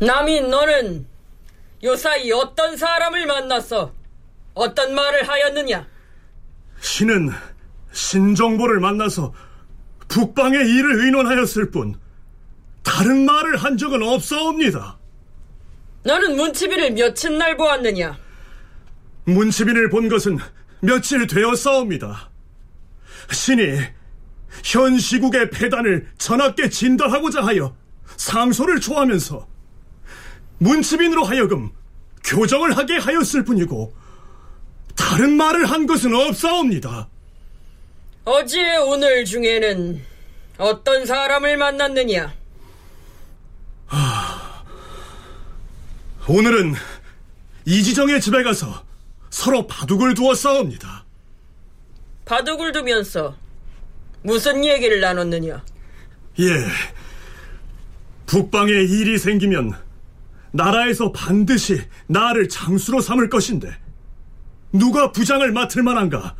남이, 너는 요사이 어떤 사람을 만났어? 어떤 말을 하였느냐? 신은 신정보를 만나서 북방의 일을 의논하였을 뿐 다른 말을 한 적은 없사옵니다. 너는 문치비를 며칠 날 보았느냐? 문치비를 본 것은 며칠 되었사옵니다. 신이 현 시국의 폐단을 전하께 진달하고자 하여 상소를 초하면서 문치빈으로 하여금 교정을 하게 하였을 뿐이고 다른 말을 한 것은 없사옵니다. 어제 오늘 중에는 어떤 사람을 만났느냐? 오늘은 이지정의 집에 가서 서로 바둑을 두어 싸웁니다. 바둑을 두면서 무슨 얘기를 나눴느냐? 예, 북방에 일이 생기면 나라에서 반드시 나를 장수로 삼을 것인데 누가 부장을 맡을 만한가?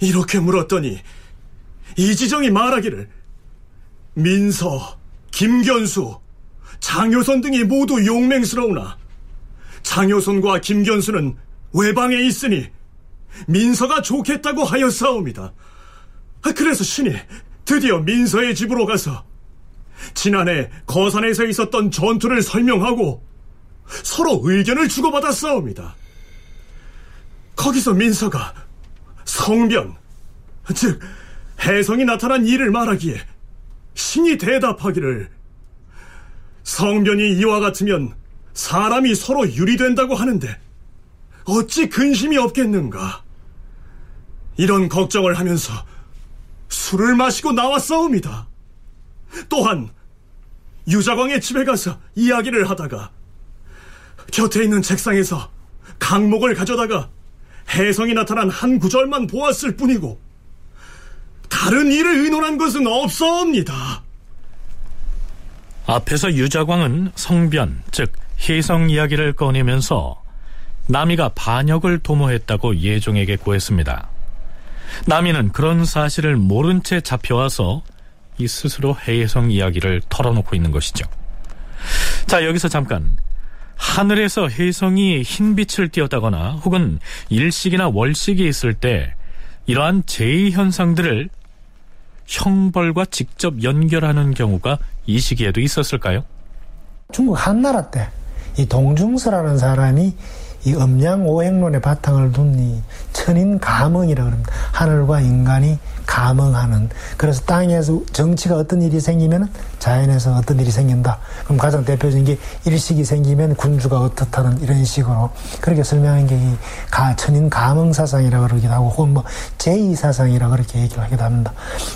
이렇게 물었더니 이지정이 말하기를 민서, 김견수, 장효선 등이 모두 용맹스러우나 장효선과 김견수는 외방에 있으니 민서가 좋겠다고 하였사옵니다. 그래서 신이 드디어 민서의 집으로 가서 지난해 거산에서 있었던 전투를 설명하고 서로 의견을 주고받았사옵니다. 거기서 민서가 성변, 즉 해성이 나타난 일을 말하기에 신이 대답하기를 성변이 이와 같으면 사람이 서로 유리된다고 하는데 어찌 근심이 없겠는가. 이런 걱정을 하면서 술을 마시고 나왔사옵니다. 또한 유자광의 집에 가서 이야기를 하다가 곁에 있는 책상에서 강목을 가져다가 해성이 나타난 한 구절만 보았을 뿐이고 다른 일을 의논한 것은 없사옵니다. 앞에서 유자광은 성변, 즉 해성 이야기를 꺼내면서 남이가 반역을 도모했다고 예종에게 고했습니다. 남이는 그런 사실을 모른 채 잡혀와서 이 스스로 해성 이야기를 털어놓고 있는 것이죠. 자, 여기서 잠깐, 하늘에서 해성이 흰빛을 띄었다거나 혹은 일식이나 월식이 있을 때 이러한 제2현상들을 형벌과 직접 연결하는 경우가 이 시기에도 있었을까요? 중국 한나라 때 이 동중서라는 사람이 이 음양오행론의 바탕을 둔 이 천인감응이라고 합니다. 하늘과 인간이 감응하는, 그래서 땅에서 정치가 어떤 일이 생기면 자연에서 어떤 일이 생긴다. 그럼 가장 대표적인 게 일식이 생기면 군주가 어떻다는 이런 식으로 그렇게 설명한 게 이 천인감응사상이라고 그러기도 하고, 혹은 뭐 제2사상이라고 그렇게 얘기를 하기도 합니다.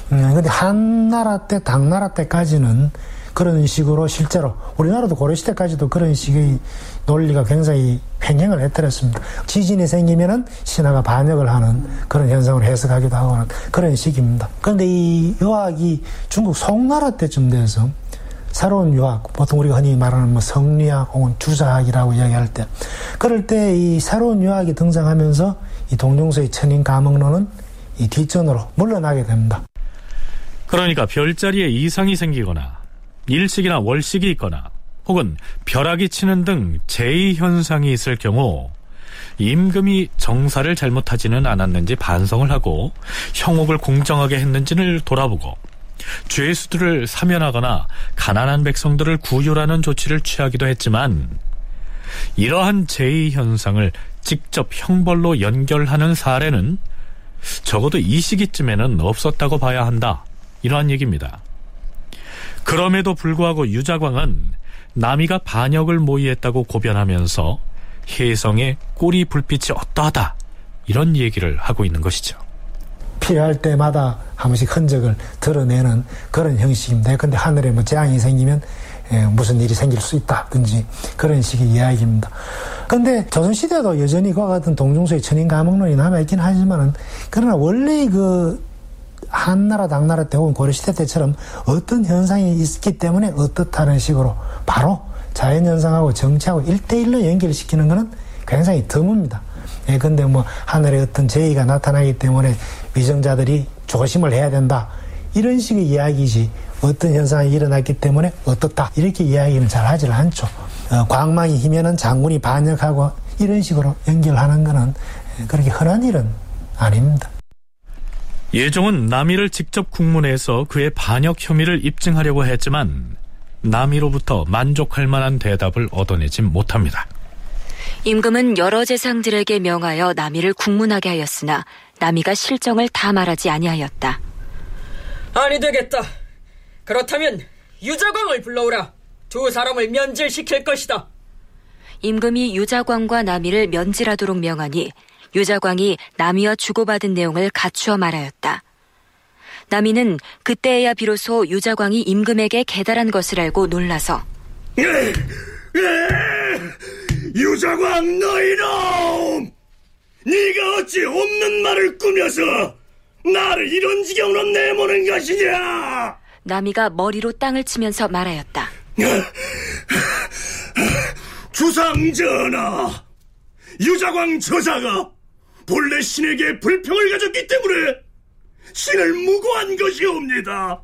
근데 한나라 때, 당나라 때까지는 그런 식으로 실제로 우리나라도 고려시대까지도 그런 식의 논리가 굉장히 횡행을 해뜨렸습니다. 지진이 생기면은 신하가 반역을 하는 그런 현상을 해석하기도 하고 그런 식입니다. 그런데 이 유학이 중국 송나라 때쯤 돼서 새로운 유학, 보통 우리가 흔히 말하는 뭐 성리학 혹은 주자학이라고 이야기할 때, 그럴 때 이 새로운 유학이 등장하면서 이 동중서의 천인감응론은 이 뒷전으로 물러나게 됩니다. 그러니까 별자리에 이상이 생기거나 일식이나 월식이 있거나 혹은 벼락이 치는 등 제2현상이 있을 경우 임금이 정사를 잘못하지는 않았는지 반성을 하고 형옥을 공정하게 했는지를 돌아보고 죄수들을 사면하거나 가난한 백성들을 구휼하는 조치를 취하기도 했지만, 이러한 제2현상을 직접 형벌로 연결하는 사례는 적어도 이 시기쯤에는 없었다고 봐야 한다, 이러한 얘기입니다. 그럼에도 불구하고 유자광은 남이가 반역을 모의했다고 고변하면서 혜성의 꼬리 불빛이 어떠하다, 이런 얘기를 하고 있는 것이죠. 필요할 때마다 한 번씩 흔적을 드러내는 그런 형식인데, 근데 하늘에 뭐 재앙이 생기면 무슨 일이 생길 수 있다든지 그런 식의 이야기입니다. 그런데 조선시대도 여전히 그와 같은 동중서의 천인감응론이 남아있긴 하지만, 그러나 원래 그 한나라, 당나라 때 혹은 고려시대 때처럼 어떤 현상이 있기 때문에 어떻다는 식으로 바로 자연현상하고 정치하고 1대1로 연결시키는 것은 굉장히 드뭅니다. 예, 근데 뭐 하늘에 어떤 제의가 나타나기 때문에 위정자들이 조심을 해야 된다, 이런 식의 이야기지 어떤 현상이 일어났기 때문에 어떻다, 이렇게 이야기는 잘 하질 않죠. 광망이 희면은 장군이 반역하고 이런 식으로 연결하는 것은 그렇게 흔한 일은 아닙니다. 예종은 남이를 직접 국문해서 그의 반역 혐의를 입증하려고 했지만 남이로부터 만족할 만한 대답을 얻어내지 못합니다. 임금은 여러 재상들에게 명하여 남이를 국문하게 하였으나 남이가 실정을 다 말하지 아니하였다. 아니 되겠다. 그렇다면 유자광을 불러오라. 두 사람을 면질시킬 것이다. 임금이 유자광과 남이를 면질하도록 명하니 유자광이 남이와 주고받은 내용을 갖추어 말하였다. 남이는 그때에야 비로소 유자광이 임금에게 계달한 것을 알고 놀라서 유자광 너희놈! 네가 어찌 없는 말을 꾸며서 나를 이런 지경으로 내모는 것이냐! 남이가 머리로 땅을 치면서 말하였다. 주상전하, 유자광 저자가 본래 신에게 불평을 가졌기 때문에 신을 무고한 것이옵니다.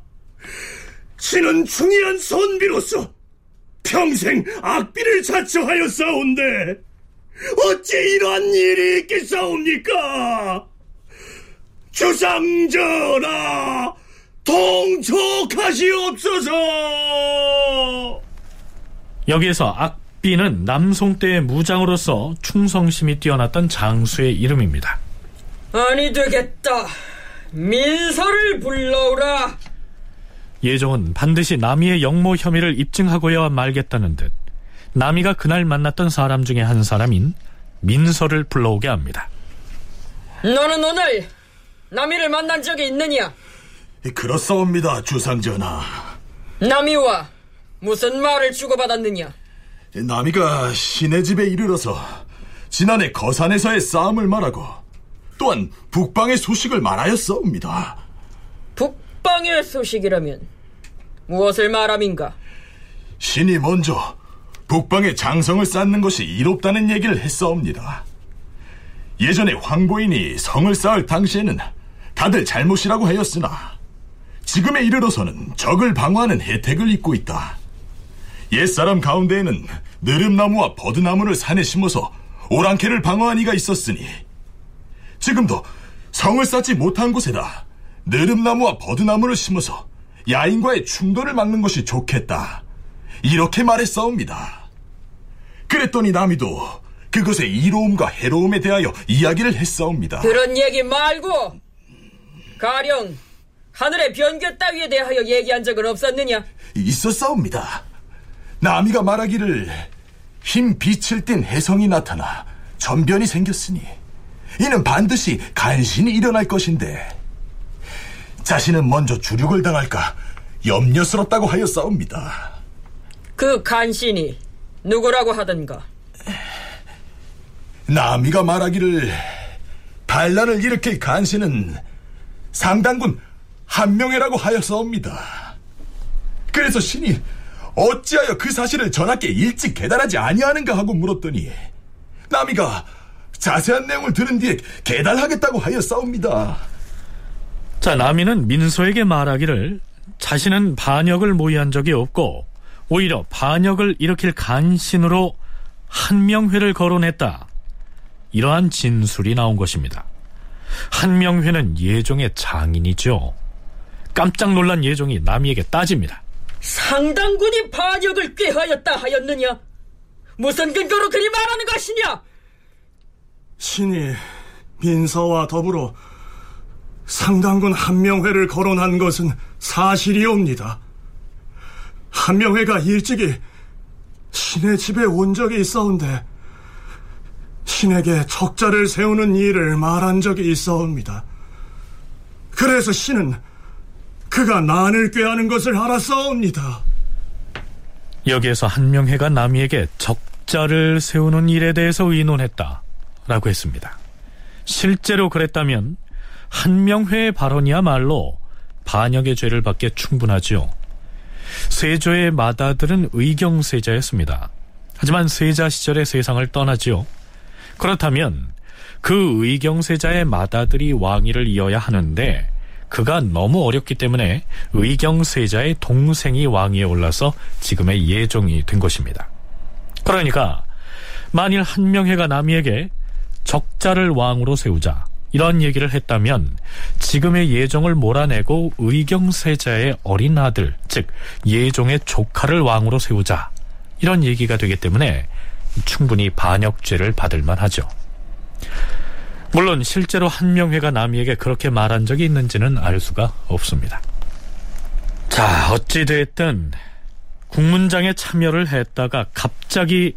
신은 중요한 선비로서 평생 악비를 자처하여 싸운데 어찌 이러한 일이 있겠사옵니까? 주상전하, 통촉하시옵소서. 여기에서 악비는 남송 때의 무장으로서 충성심이 뛰어났던 장수의 이름입니다. 아니 되겠다. 민서를 불러오라. 예종은 반드시 남이의 역모 혐의를 입증하고야 말겠다는 듯 남이가 그날 만났던 사람 중에 한 사람인 민서를 불러오게 합니다. 너는 오늘 남이를 만난 적이 있느냐? 그렇사옵니다, 주상전하. 남이와 무슨 말을 주고받았느냐? 남이가 신의 집에 이르러서 지난해 거산에서의 싸움을 말하고 또한 북방의 소식을 말하였사옵니다. 북방의 소식이라면 무엇을 말함인가? 신이 먼저 북방의 장성을 쌓는 것이 이롭다는 얘기를 했사옵니다. 예전에 황보인이 성을 쌓을 당시에는 다들 잘못이라고 하였으나 지금에 이르러서는 적을 방어하는 혜택을 입고 있다. 옛사람 가운데에는 느릅나무와 버드나무를 산에 심어서 오랑캐를 방어한 이가 있었으니 지금도 성을 쌓지 못한 곳에다 느릅나무와 버드나무를 심어서 야인과의 충돌을 막는 것이 좋겠다, 이렇게 말했사옵니다. 그랬더니 남이도 그것의 이로움과 해로움에 대하여 이야기를 했사옵니다. 그런 얘기 말고 가령 하늘의 변교 따위에 대하여 얘기한 적은 없었느냐? 있었사옵니다. 남이가 말하기를 흰 빛을 띤 혜성이 나타나 전변이 생겼으니 이는 반드시 간신히 일어날 것인데 자신은 먼저 주륙을 당할까 염려스럽다고 하여 싸웁니다. 그 간신히 누구라고 하던가? 남이가 말하기를 반란을 일으킬 간신은 상당군 한명회라고 하여 싸웁니다. 그래서 신이 어찌하여 그 사실을 전하께 일찍 계달하지 아니하는가 하고 물었더니 남이가 자세한 내용을 들은 뒤에 계달하겠다고 하여 싸웁니다. 자, 남이는 민소에게 말하기를 자신은 반역을 모의한 적이 없고 오히려 반역을 일으킬 간신으로 한명회를 거론했다, 이러한 진술이 나온 것입니다. 한명회는 예종의 장인이죠. 깜짝 놀란 예종이 남이에게 따집니다. 상당군이 반역을 꾀하였다 하였느냐? 무슨 근거로 그리 말하는 것이냐? 신이 민서와 더불어 상당군 한명회를 거론한 것은 사실이옵니다. 한명회가 일찍이 신의 집에 온 적이 있어온데 신에게 적자를 세우는 일을 말한 적이 있어옵니다. 그래서 신은 그가 난을 꾀하는 것을 알았사옵니다. 여기에서 한명회가 남이에게 적자를 세우는 일에 대해서 의논했다 라고 했습니다. 실제로 그랬다면 한명회의 발언이야말로 반역의 죄를 받기에 충분하지요. 세조의 맏아들은 의경세자였습니다. 하지만 세자 시절에 세상을 떠나지요. 그렇다면 그 의경세자의 맏아들이 왕위를 이어야 하는데 그가 너무 어렵기 때문에 의경세자의 동생이 왕위에 올라서 지금의 예종이 된 것입니다. 그러니까 만일 한명회가 남이에게 적자를 왕으로 세우자 이런 얘기를 했다면 지금의 예종을 몰아내고 의경세자의 어린 아들, 즉 예종의 조카를 왕으로 세우자 이런 얘기가 되기 때문에 충분히 반역죄를 받을 만하죠. 물론 실제로 한명회가 남이에게 그렇게 말한 적이 있는지는 알 수가 없습니다. 자, 어찌됐든 국문장에 참여를 했다가 갑자기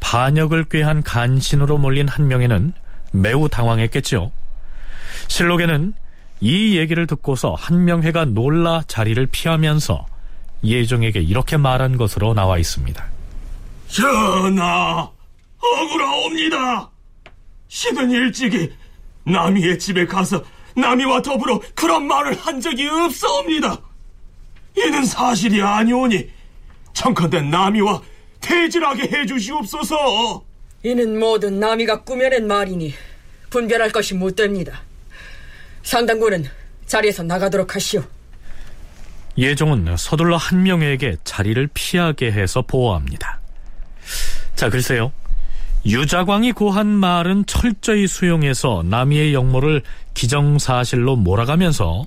반역을 꾀한 간신으로 몰린 한명회는 매우 당황했겠죠. 실록에는 이 얘기를 듣고서 한명회가 놀라 자리를 피하면서 예종에게 이렇게 말한 것으로 나와 있습니다. 전하, 억울하옵니다. 신은 일찍이 남이의 집에 가서 남이와 더불어 그런 말을 한 적이 없사옵니다. 이는 사실이 아니오니 청컨대 남이와 퇴질하게 해주시옵소서. 이는 모든 남이가 꾸며낸 말이니 분별할 것이 못됩니다. 상당군은 자리에서 나가도록 하시오. 예종은 서둘러 한명회에게 자리를 피하게 해서 보호합니다. 자, 글쎄요, 유자광이 고한 말은 철저히 수용해서 남이의 역모를 기정사실로 몰아가면서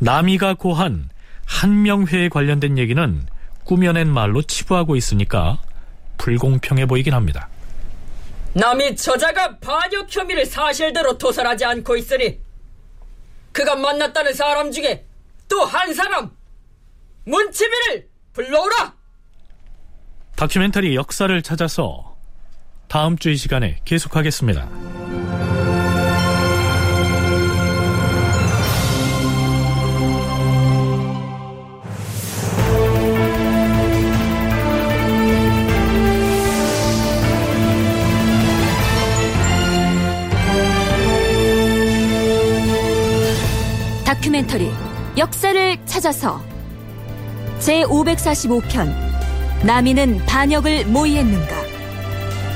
남이가 고한 한명회에 관련된 얘기는 꾸며낸 말로 치부하고 있으니까 불공평해 보이긴 합니다. 남이 저자가 반역 혐의를 사실대로 도설하지 않고 있으니 그가 만났다는 사람 중에 또 한 사람, 문치비를 불러오라! 다큐멘터리 역사를 찾아서 다음 주 이 시간에 계속하겠습니다. 다큐멘터리 역사를 찾아서 제545편 남이는 반역을 모의했는가,